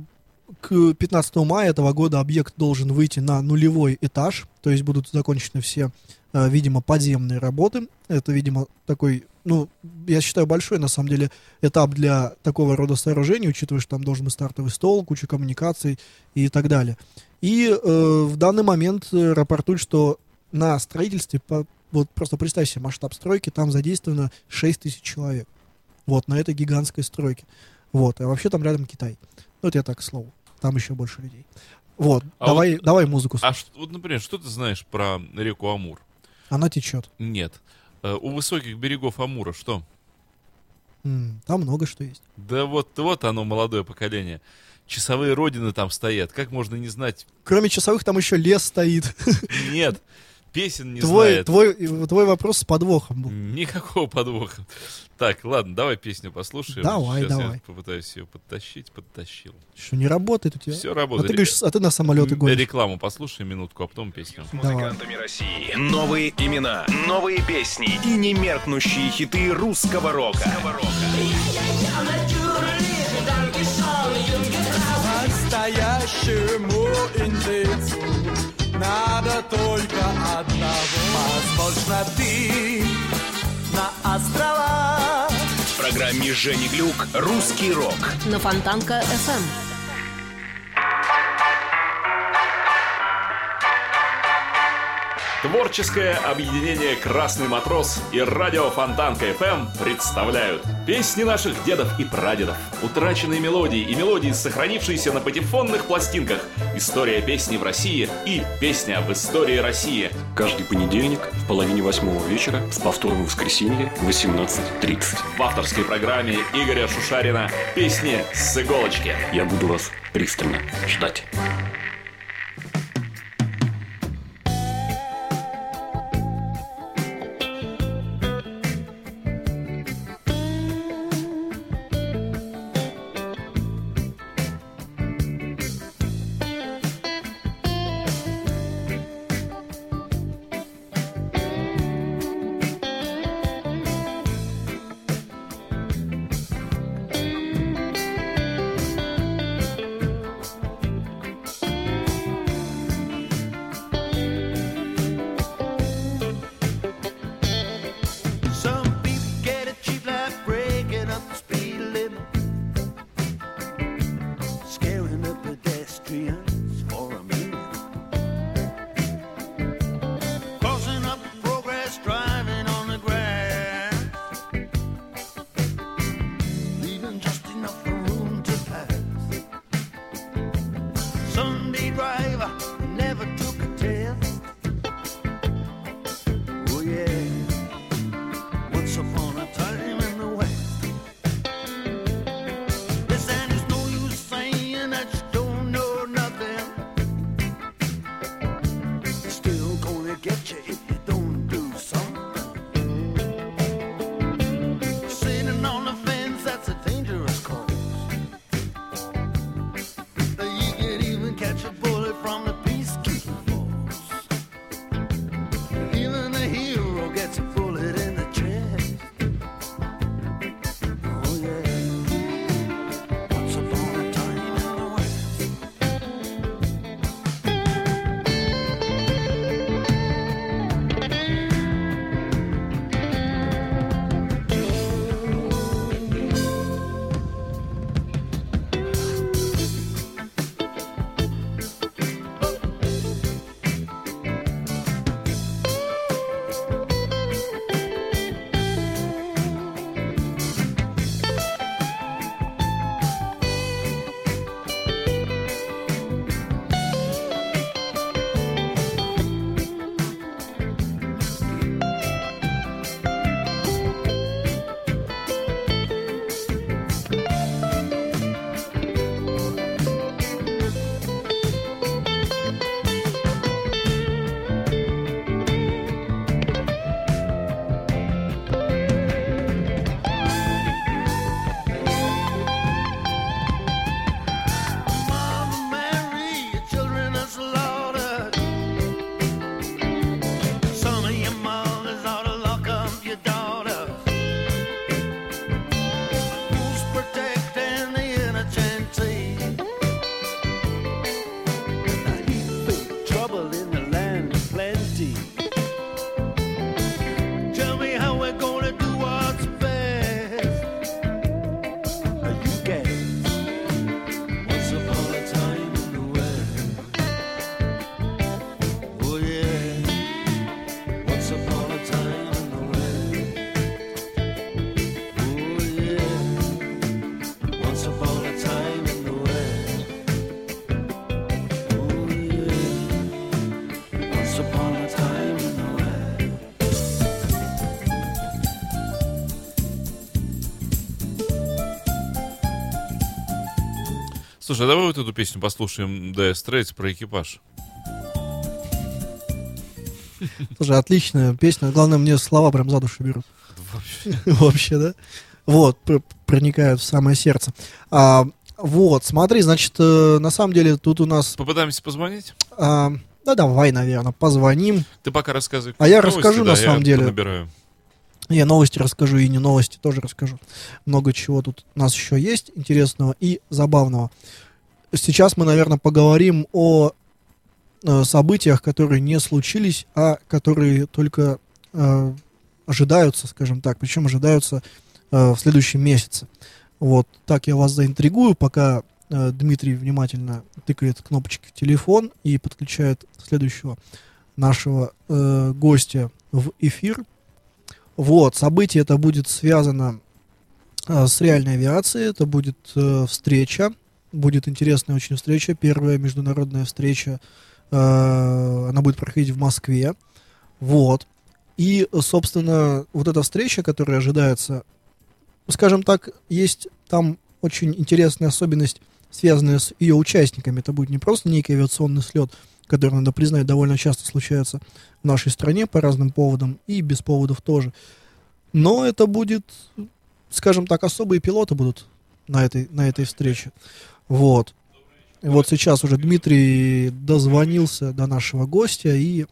к пятнадцатого мая этого года объект должен выйти на нулевой этаж, то есть будут закончены все, uh, видимо, подземные работы. Это, видимо, такой... Ну, я считаю, большой, на самом деле, этап для такого рода сооружений, учитывая, что там должен быть стартовый стол, куча коммуникаций и так далее. И э, в данный момент рапортуют, что на строительстве, по, вот просто представь себе масштаб стройки, там задействовано шесть тысяч человек. Вот, на этой гигантской стройке. Вот, а вообще там рядом Китай. Ну, это я так, к слову. Там еще больше людей. Вот, а давай, вот, давай музыку слушай. А что, вот, например, что ты знаешь про реку Амур? Она течет. Нет. У высоких берегов Амура что? Там много что есть. Да вот, вот оно, молодое поколение. Часовые родины там стоят. Как можно не знать? Кроме часовых там еще лес стоит. Нет, песен не твой, знает. Твой, твой вопрос с подвохом был. Никакого подвоха. Так, ладно, давай песню послушаем. Давай, Сейчас давай. Я попытаюсь ее подтащить, подтащил. Что, не работает у тебя? Все работает. А ты, говоришь, а ты на самолеты гонишь. Рекламу послушай минутку, а потом песню. С музыкантами России. Новые имена, новые песни и немеркнущие хиты русского рока. Русского рока. Настоящему индейцу надо только одного. Возможно, ты... на острова. В программе Жени Глюк «Русский рок» на Фонтанка эф эм. Творческое объединение «Красный матрос» и радио Фонтанка эф эм представляют песни наших дедов и прадедов, утраченные мелодии и мелодии, сохранившиеся на патефонных пластинках, история песни в России и песня об истории России. Каждый понедельник в половине восьмого вечера с повтором в воскресенье в восемнадцать тридцать. В авторской программе Игоря Шушарина «Песни с иголочки». Я буду вас пристально ждать. Catch a bullet from the Слушай, а давай вот эту песню послушаем, да, Straits про экипаж. Слушай, отличная песня. Главное, мне слова прям за душу берут. Вообще, да? Вот, проникают в самое сердце. Вот, смотри, значит, на самом деле тут у нас... Попытаемся позвонить? Да, давай, наверное, позвоним. Ты пока рассказывай. А я расскажу, на самом деле. Я новости расскажу и не новости тоже расскажу. Много чего тут у нас еще есть интересного и забавного. Сейчас мы, наверное, поговорим о событиях, которые не случились, а которые только э, ожидаются, скажем так, причем ожидаются э, в следующем месяце. Вот, так я вас заинтригую, пока э, Дмитрий внимательно тыкает кнопочки в телефон и подключает следующего нашего э, гостя в эфир. Вот, событие это будет связано э, с реальной авиацией, это будет э, встреча, будет интересная очень встреча, первая международная встреча. Она будет проходить в Москве. Вот. И, собственно, вот эта встреча, которая ожидается, скажем так, есть там очень интересная особенность, связанная с ее участниками. Это будет не просто некий авиационный слет, который, надо признать, довольно часто случается в нашей стране по разным поводам и без поводов тоже. Но это будет, скажем так, особые пилоты будут на этой, на этой встрече. Вот. Вот сейчас уже Дмитрий дозвонился до нашего гостя, и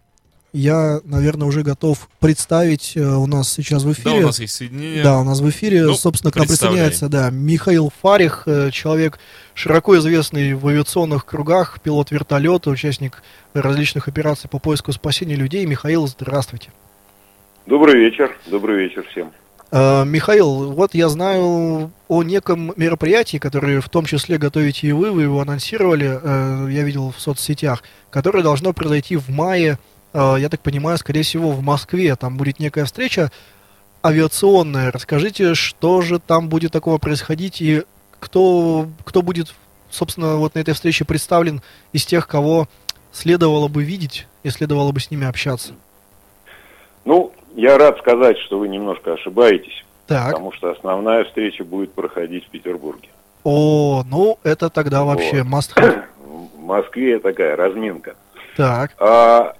я, наверное, уже готов представить у нас сейчас в эфире. Да, у нас есть соединение. Да, у нас в эфире, ну, собственно, к нам присоединяется, да, Михаил Фарих, человек, широко известный в авиационных кругах, пилот вертолета, участник различных операций по поиску и спасению людей. Михаил, здравствуйте. Добрый вечер, добрый вечер всем. Михаил, вот я знаю о неком мероприятии, которое в том числе готовите и вы, вы его анонсировали, я видел в соцсетях, которое должно произойти в мае, я так понимаю, скорее всего, в Москве. Там будет некая встреча авиационная. Расскажите, что же там будет такого происходить и кто, кто будет, собственно, вот на этой встрече представлен из тех, кого следовало бы видеть и следовало бы с ними общаться? Ну, я рад сказать, что вы немножко ошибаетесь, так. Потому что основная встреча будет проходить в Петербурге. О, ну это тогда вообще must have. В Москве такая разминка. Так. А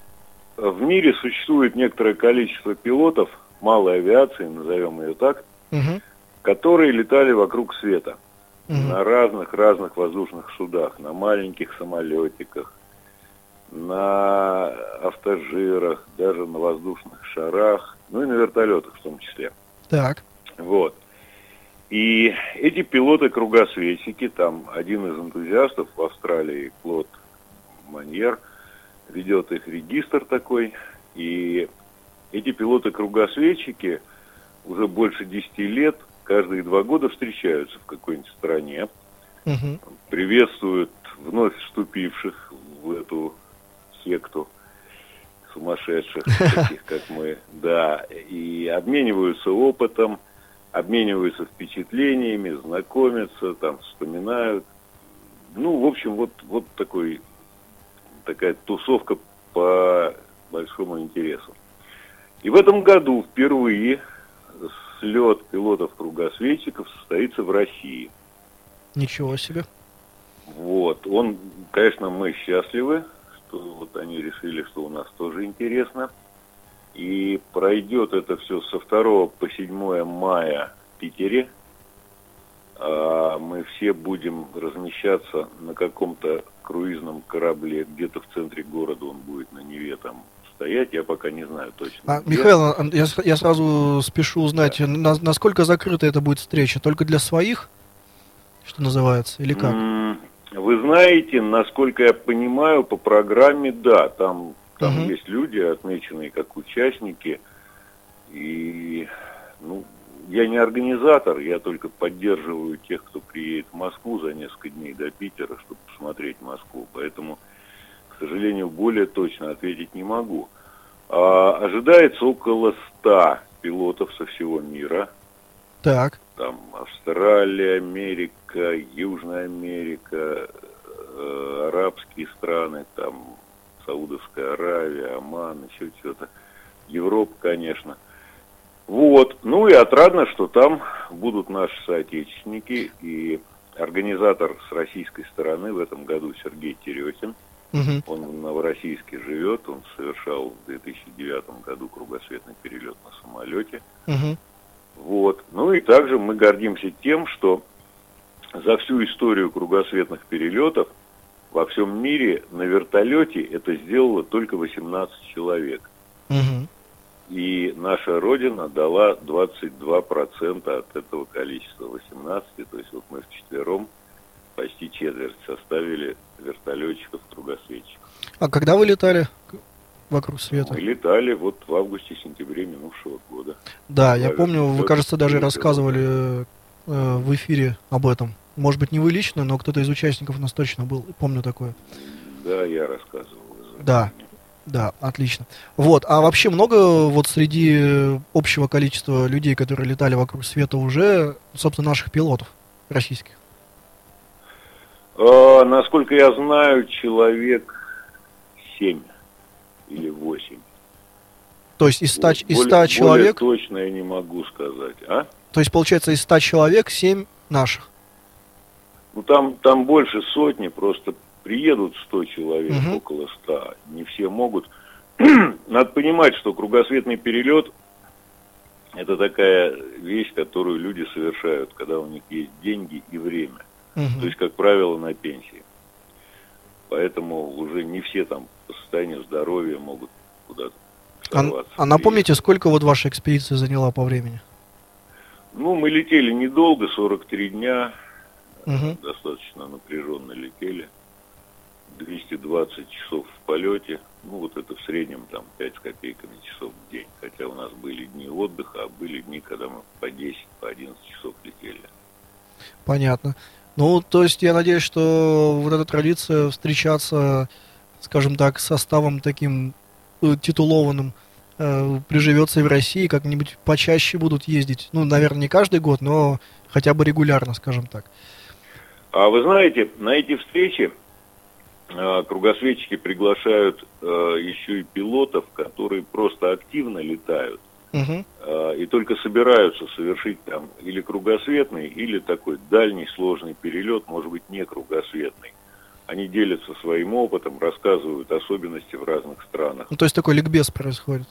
в мире существует некоторое количество пилотов малой авиации, назовем ее так, угу. которые летали вокруг света угу. на разных-разных воздушных судах, на маленьких самолетиках, на автожирах, даже на воздушных шарах, ну и на вертолетах в том числе. Так. Вот. И эти пилоты-кругосветчики, там один из энтузиастов в Австралии, Клод Маньер, ведет их регистр такой, и эти пилоты-кругосветчики уже больше десяти лет, каждые два года встречаются в какой-нибудь стране, угу. приветствуют вновь вступивших в эту секту сумасшедших, таких как мы, да, и обмениваются опытом, обмениваются впечатлениями, знакомятся, там, вспоминают. Ну, в общем, вот, вот такой, такая тусовка по большому интересу. И в этом году впервые слет пилотов-кругосветчиков состоится в России. Ничего себе. Вот, он, конечно, мы счастливы, что вот они решили, что у нас тоже интересно. И пройдет это все со второго по седьмое мая в Питере. А мы все будем размещаться на каком-то круизном корабле, где-то в центре города он будет на Неве там стоять, я пока не знаю точно. А, Михаил, я, я сразу спешу узнать, да. на, насколько закрыта это будет встреча, только для своих, что называется, или как? М- Вы знаете, насколько я понимаю, по программе, да, там, там uh-huh. есть люди, отмеченные как участники, и, ну, я не организатор, я только поддерживаю тех, кто приедет в Москву за несколько дней до Питера, чтобы посмотреть Москву, поэтому, к сожалению, более точно ответить не могу. А, ожидается около ста пилотов со всего мира. Так. Там Австралия, Америка, Южная Америка, э, арабские страны, там Саудовская Аравия, Оман, еще что-то. Европа, конечно. Вот. Ну и отрадно, что там будут наши соотечественники. И Организатор с российской стороны в этом году Сергей Терехин. Угу. Он в Новороссийске живет, он совершал в две тысячи девятом году кругосветный перелет на самолете. Угу. Вот. Ну и также мы гордимся тем, что за всю историю кругосветных перелетов во всем мире на вертолете это сделало только восемнадцать человек. Угу. И наша Родина дала двадцать два процента от этого количества, восемнадцать. То есть вот мы вчетвером почти четверть составили вертолетчиков-кругосветчиков. А когда вы летали вокруг света? Мы летали вот в августе-сентябре минувшего года. Да, я помню, вы, кажется, даже рассказывали в эфире об этом. Может быть, не вы лично, но кто-то из участников у нас точно был. Помню такое. Да, я рассказывал. Да. Да, отлично. Вот, а вообще много вот среди общего количества людей, которые летали вокруг света уже, собственно, наших пилотов российских? Э, насколько я знаю, человек семь или восемь. То есть из ста, более, из ста человек... Более точно я не могу сказать, а? То есть, получается, из ста человек семь наших? Ну, там, там больше сотни, просто... Приедут сто человек, угу. около ста, не все могут. Надо понимать, что кругосветный перелет – это такая вещь, которую люди совершают, когда у них есть деньги и время. Угу. То есть, как правило, на пенсии. Поэтому уже не все там по состоянию здоровья могут куда-то сорваться. А, а напомните, сколько вот ваша экспедиция заняла по времени? Ну, мы летели недолго, сорок три дня, угу. достаточно напряженно летели. двести двадцать часов в полете, ну вот это в среднем там пять с копейками часов в день. Хотя у нас были дни отдыха, а были дни, когда мы по десять, по одиннадцать часов летели. Понятно. Ну, то есть я надеюсь, что вот эта традиция встречаться, скажем так, составом таким титулованным э, приживется и в России, как-нибудь почаще будут ездить. Ну, наверное, не каждый год, но хотя бы регулярно, скажем так. А вы знаете, на эти встречи кругосветчики приглашают э, еще и пилотов, которые просто активно летают, угу. э, и только собираются совершить там или кругосветный, или такой дальний сложный перелет, может быть, не кругосветный. Они делятся своим опытом, рассказывают особенности в разных странах. Ну, то есть такой ликбез происходит.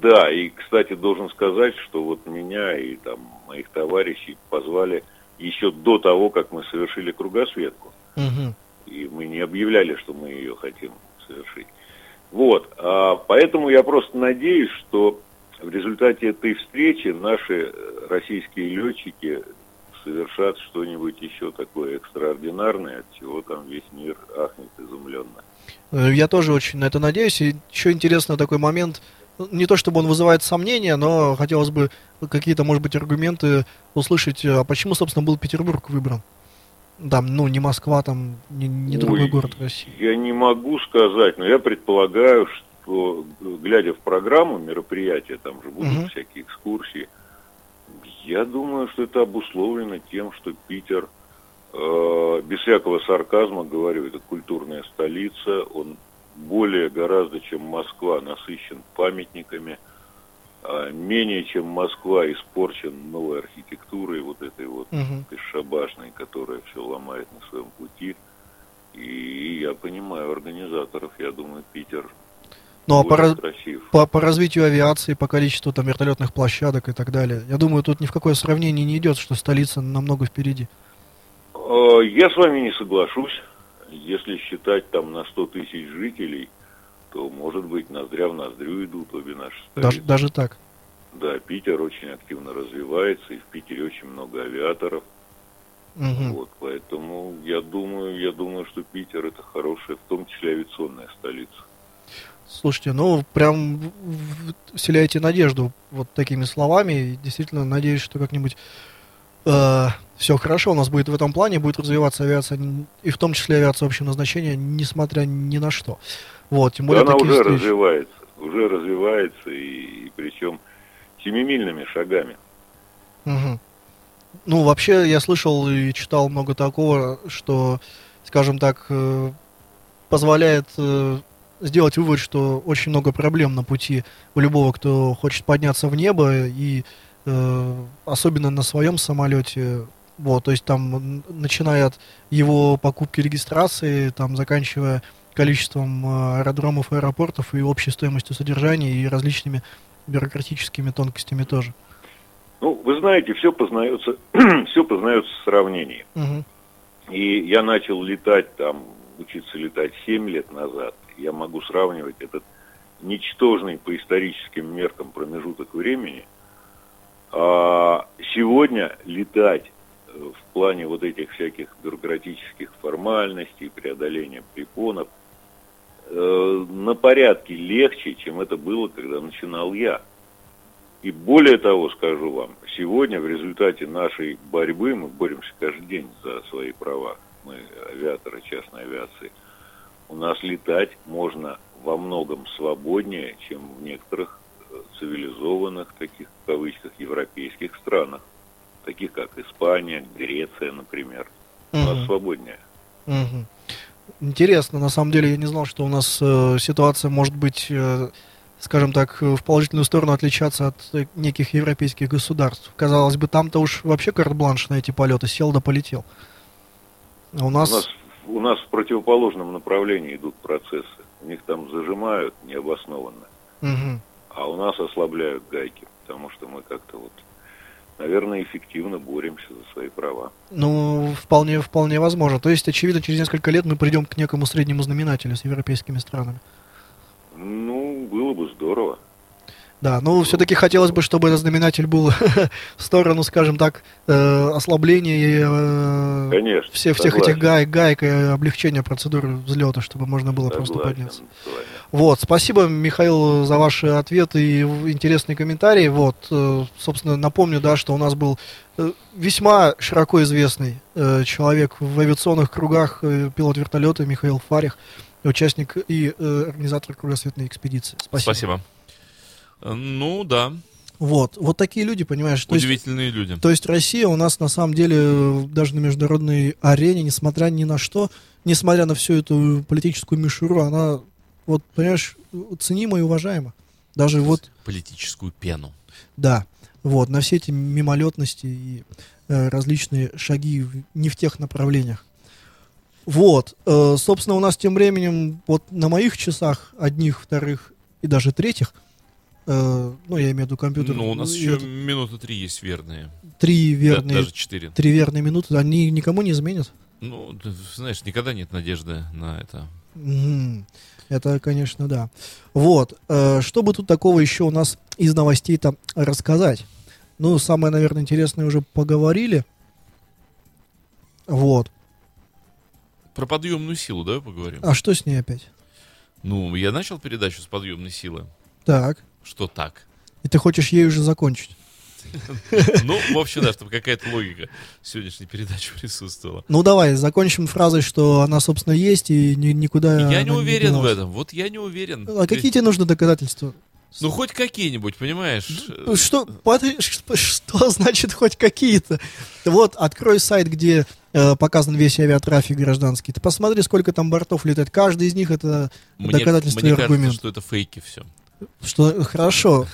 Да, и, кстати, должен сказать, что вот меня и там моих товарищей позвали еще до того, как мы совершили кругосветку. Угу. И мы не объявляли, что мы ее хотим совершить. Вот, а поэтому я просто надеюсь, что в результате этой встречи наши российские летчики совершат что-нибудь еще такое экстраординарное, от чего там весь мир ахнет изумленно. Я тоже очень на это надеюсь. И еще интересно такой момент, не то чтобы он вызывает сомнения, но хотелось бы какие-то, может быть, аргументы услышать, а почему, собственно, был Петербург выбран? Да, ну, не Москва, там, не, не другой Ой, город России. Я не могу сказать, но я предполагаю, что, глядя в программу мероприятия, там же будут угу. всякие экскурсии, я думаю, что это обусловлено тем, что Питер, э, без всякого сарказма, говорю, это культурная столица, он более гораздо, чем Москва, насыщен памятниками, э, менее, чем Москва, испорчен новой архитектурой, вот этой вот угу. шабашной, которая все ломает на своем пути. И я понимаю организаторов, я думаю, Питер. Ну а по, раз... по, по развитию авиации, по количеству там вертолетных площадок и так далее, я думаю, тут ни в какое сравнение не идет, что столица намного впереди. Я с вами не соглашусь. Если считать там на сто тысяч жителей, то, может быть, ноздря в ноздрю идут обе наши столицы. Даже, даже так? Да, Питер очень активно развивается, и в Питере очень много авиаторов. Угу. Вот, поэтому я думаю, я думаю, что Питер это хорошая, в том числе авиационная столица. Слушайте, ну прям вселяете надежду вот такими словами. Действительно, надеюсь, что как-нибудь э, все хорошо у нас будет в этом плане, будет развиваться авиация, и в том числе авиация общего назначения, несмотря ни на что. Вот, тем более да она уже встречи. развивается, уже развивается, и, и причем семимильными шагами. Угу. Ну, вообще, я слышал и читал много такого, что, скажем так, позволяет сделать вывод, что очень много проблем на пути у любого, кто хочет подняться в небо, и особенно на своем самолете Вот, то есть там, начиная от его покупки, регистрации, там, заканчивая количеством аэродромов, аэропортов и общей стоимостью содержания и различными бюрократическими тонкостями тоже. Ну, вы знаете, все познается, все познается в сравнении. Угу. И я начал летать, там, учиться летать семь лет назад. Я могу сравнивать этот ничтожный по историческим меркам промежуток времени. А сегодня летать в плане вот этих всяких бюрократических формальностей, преодоления препонов, э, на порядке легче, чем это было, когда начинал я. И более того, скажу вам, сегодня в результате нашей борьбы, мы боремся каждый день за свои права, мы авиаторы частной авиации, у нас летать можно во многом свободнее, чем в некоторых цивилизованных, таких в кавычках, европейских странах, таких как Испания, Греция, например. У нас uh-huh. свободнее. Uh-huh. Интересно, на самом деле я не знал, что у нас э, ситуация может быть, э, скажем так, в положительную сторону отличаться от э, неких европейских государств. Казалось бы, там-то уж вообще карт-бланш на эти полеты, сел да полетел. А у нас... У нас, у нас в противоположном направлении идут процессы. У них там зажимают необоснованно. Uh-huh. А у нас ослабляют гайки, потому что мы как-то вот... Наверное, эффективно боремся за свои права. Ну, вполне, вполне возможно. То есть, очевидно, через несколько лет мы придем к некому среднему знаменателю с европейскими странами. Ну, было бы здорово. Да, но ну, все-таки хотелось бы, чтобы этот знаменатель был в сторону, скажем так, э, ослабления э, Конечно, все, всех этих гаек, гаек и облегчения процедуры взлета, чтобы можно было согласен, просто подняться. Согласен. Вот, спасибо, Михаил, за ваши ответы и интересные комментарии. Вот, э, собственно, напомню, да, что у нас был э, весьма широко известный э, человек в авиационных кругах, э, пилот вертолета Михаил Фарих, участник и э, организатор кругосветной экспедиции. Спасибо. Спасибо. Ну, да. Вот, вот такие люди, понимаешь. Удивительные то есть, люди. То есть Россия у нас, на самом деле, даже на международной арене, несмотря ни на что, несмотря на всю эту политическую мишуру, она, вот, понимаешь, ценима и уважаема. Даже вот... Политическую пену. Да, вот, на все эти мимолетности и э, различные шаги не в тех направлениях. Вот, э, собственно, у нас тем временем, вот на моих часах, одних, вторых и даже третьих, ну, я имею в виду компьютер. Ну, у нас и еще это... минуты три есть верные. Три верные. Да, даже четыре. Три верные минуты. Они никому не изменят? Ну, ты, знаешь, никогда нет надежды на это. Mm-hmm. Это, конечно, да. Вот. Что бы тут такого еще у нас из новостей-то рассказать? Ну, самое, наверное, интересное уже поговорили. Вот. Про подъемную силу давай поговорим. А что с ней опять? Ну, я начал передачу с подъемной силы. Так. Что так? И ты хочешь ей уже закончить? Ну, в общем, да, чтобы какая-то логика в сегодняшней передаче присутствовала. Ну, давай, закончим фразой, что она, собственно, есть, и ни- никуда... Я не уверен не в этом, вот я не уверен. А какие ты... тебе нужны доказательства? Ну, хоть какие-нибудь, понимаешь? Что, что значит хоть какие-то? Вот, открой сайт, где э, показан весь авиатрафик гражданский. Ты посмотри, сколько там бортов летает. Каждый из них — это мне, доказательство мне и аргумент. Мне кажется, что это фейки все. Что, хорошо,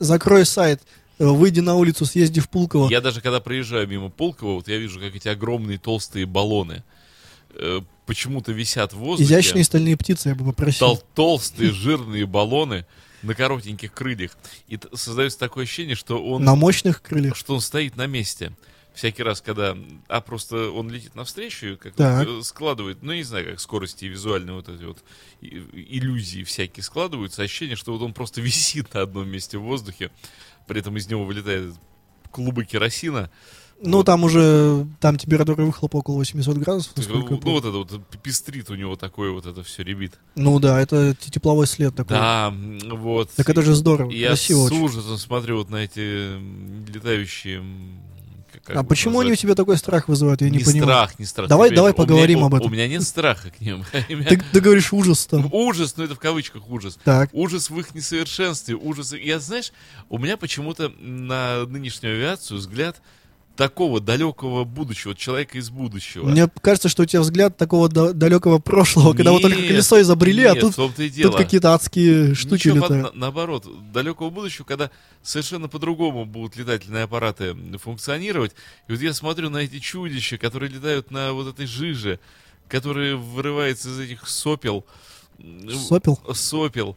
закрой сайт, выйди на улицу, съезди в Пулково. Я даже когда проезжаю мимо Пулково, вот я вижу, как эти огромные толстые баллоны э, почему-то висят в воздухе. Изящные стальные птицы, я бы попросил. Тол- толстые жирные баллоны на коротеньких крыльях. И т- создается такое ощущение, что он... На мощных крыльях. Что он стоит на месте. Всякий раз, когда... А просто он летит навстречу и как-то складывает... Ну, я не знаю, как скорости и визуальные вот эти вот иллюзии всякие складываются. Ощущение, что вот он просто висит на одном месте в воздухе. При этом из него вылетают клубы керосина. Ну, вот. Там уже... Там температура выхлопа около восемьсот градусов. Ну, ну вот это вот пестрит у него такое вот это все ребит. Ну да, это тепловой след такой. Да, вот. Так это же здорово, я красиво. Я с ужасом очень смотрю вот на эти летающие... Как а почему называют? Они у тебя такой страх вызывают? Я не, не понимаю. Страх, не страх. Давай, давай поговорим меня, об этом. У, у меня нет страха к ним. Ты, ты говоришь ужас там. Ужас, но ну, это в кавычках ужас. Так. Ужас в их несовершенстве. Ужас. Я, знаешь, у меня почему-то на нынешнюю авиацию взгляд такого далекого будущего, человека из будущего. Мне кажется, что у тебя взгляд такого да- далекого прошлого, нет, когда вот только колесо изобрели, нет, а тут, тут какие-то адские штуки ничего, летают. На- наоборот, далекого будущего, когда совершенно по-другому будут летательные аппараты функционировать. И вот я смотрю на эти чудища, которые летают на вот этой жиже, которые вырываются из этих сопел. Сопел? Сопел.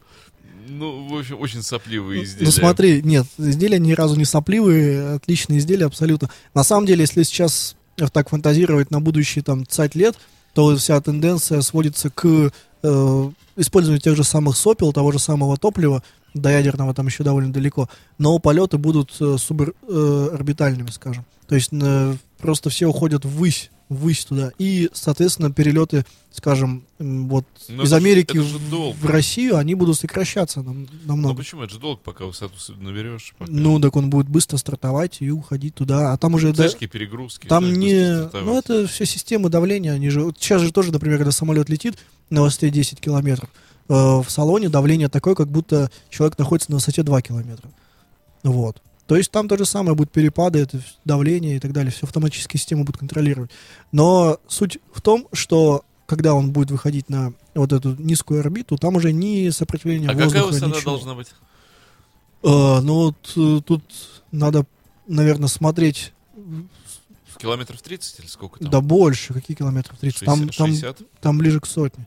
Ну, в общем, очень сопливые изделия. Ну, смотри, нет, изделия ни разу не сопливые, отличные изделия абсолютно. На самом деле, если сейчас так фантазировать на будущие там цать лет, то вся тенденция сводится к э, использованию тех же самых сопел, того же самого топлива, до ядерного там еще довольно далеко, но полеты будут э, суборбитальными, э, скажем. То есть э, просто все уходят ввысь. Высь туда. И, соответственно, перелеты, скажем, вот но из Америки в Россию, они будут сокращаться нам, намного. Ну почему? Это же долг, пока высоту наберешь. Пока. Ну, так он будет быстро стартовать и уходить туда. А там уже... Тяжкие да, перегрузки. Там не... Ну, это все системы давления. Они же... Вот сейчас же тоже, например, когда самолет летит на высоте десять километров, э, в салоне давление такое, как будто человек находится на высоте два километра. Вот. То есть там то же самое, будут перепады, это давление и так далее. Все автоматические системы будут контролировать. Но суть в том, что когда он будет выходить на вот эту низкую орбиту, там уже ни сопротивления а воздуха, ничего. А какая высота должна быть? А, ну, т- тут надо, наверное, смотреть... Километров тридцать или сколько там? Да больше. Какие километров тридцать? шестьдесят? Там, там, там ближе к сотне.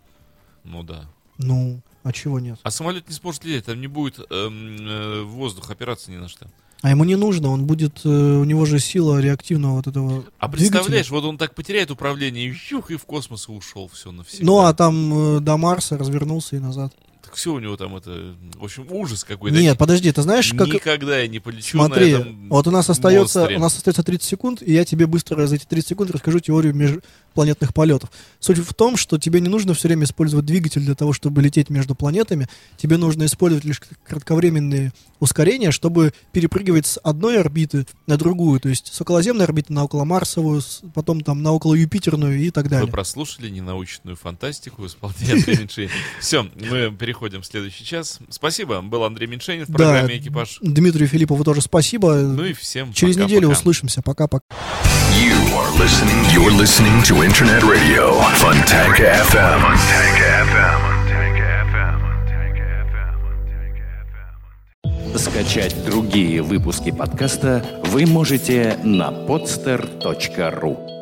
Ну да. Ну, а чего нет? А самолет не сможет лететь, там не будет эм, воздух, опираться ни на что. А ему не нужно, он будет, э, у него же сила реактивного вот этого. А представляешь, двигателя. Вот он так потеряет управление, и, щух, и в космос ушел, все навсегда. Ну а там э, до Марса развернулся и назад. Так все у него там это, в общем, ужас какой-то. Нет, подожди, ты знаешь, как... Никогда я не полечу. Смотри, на этом вот у нас остается, у нас остается тридцать секунд, и я тебе быстро за эти тридцать секунд расскажу теорию межпланетных полетов. Суть в том, что тебе не нужно все время использовать двигатель для того, чтобы лететь между планетами. Тебе нужно использовать лишь кратковременные ускорения, чтобы перепрыгивать с одной орбиты на другую. То есть с околоземной орбиты на околомарсовую, потом там на околоюпитерную и так далее. Вы прослушали ненаучную фантастику, исполняя применьшение. Все, мы переходим. Переходим в следующий час. Спасибо. Был Андрей Меньшенин в программе да, «Экипаж». Дмитрию Филиппову тоже спасибо. Ну и всем через пока, неделю пока. Услышимся. Пока-пока. Скачать другие выпуски подкаста вы можете на podster точка ru.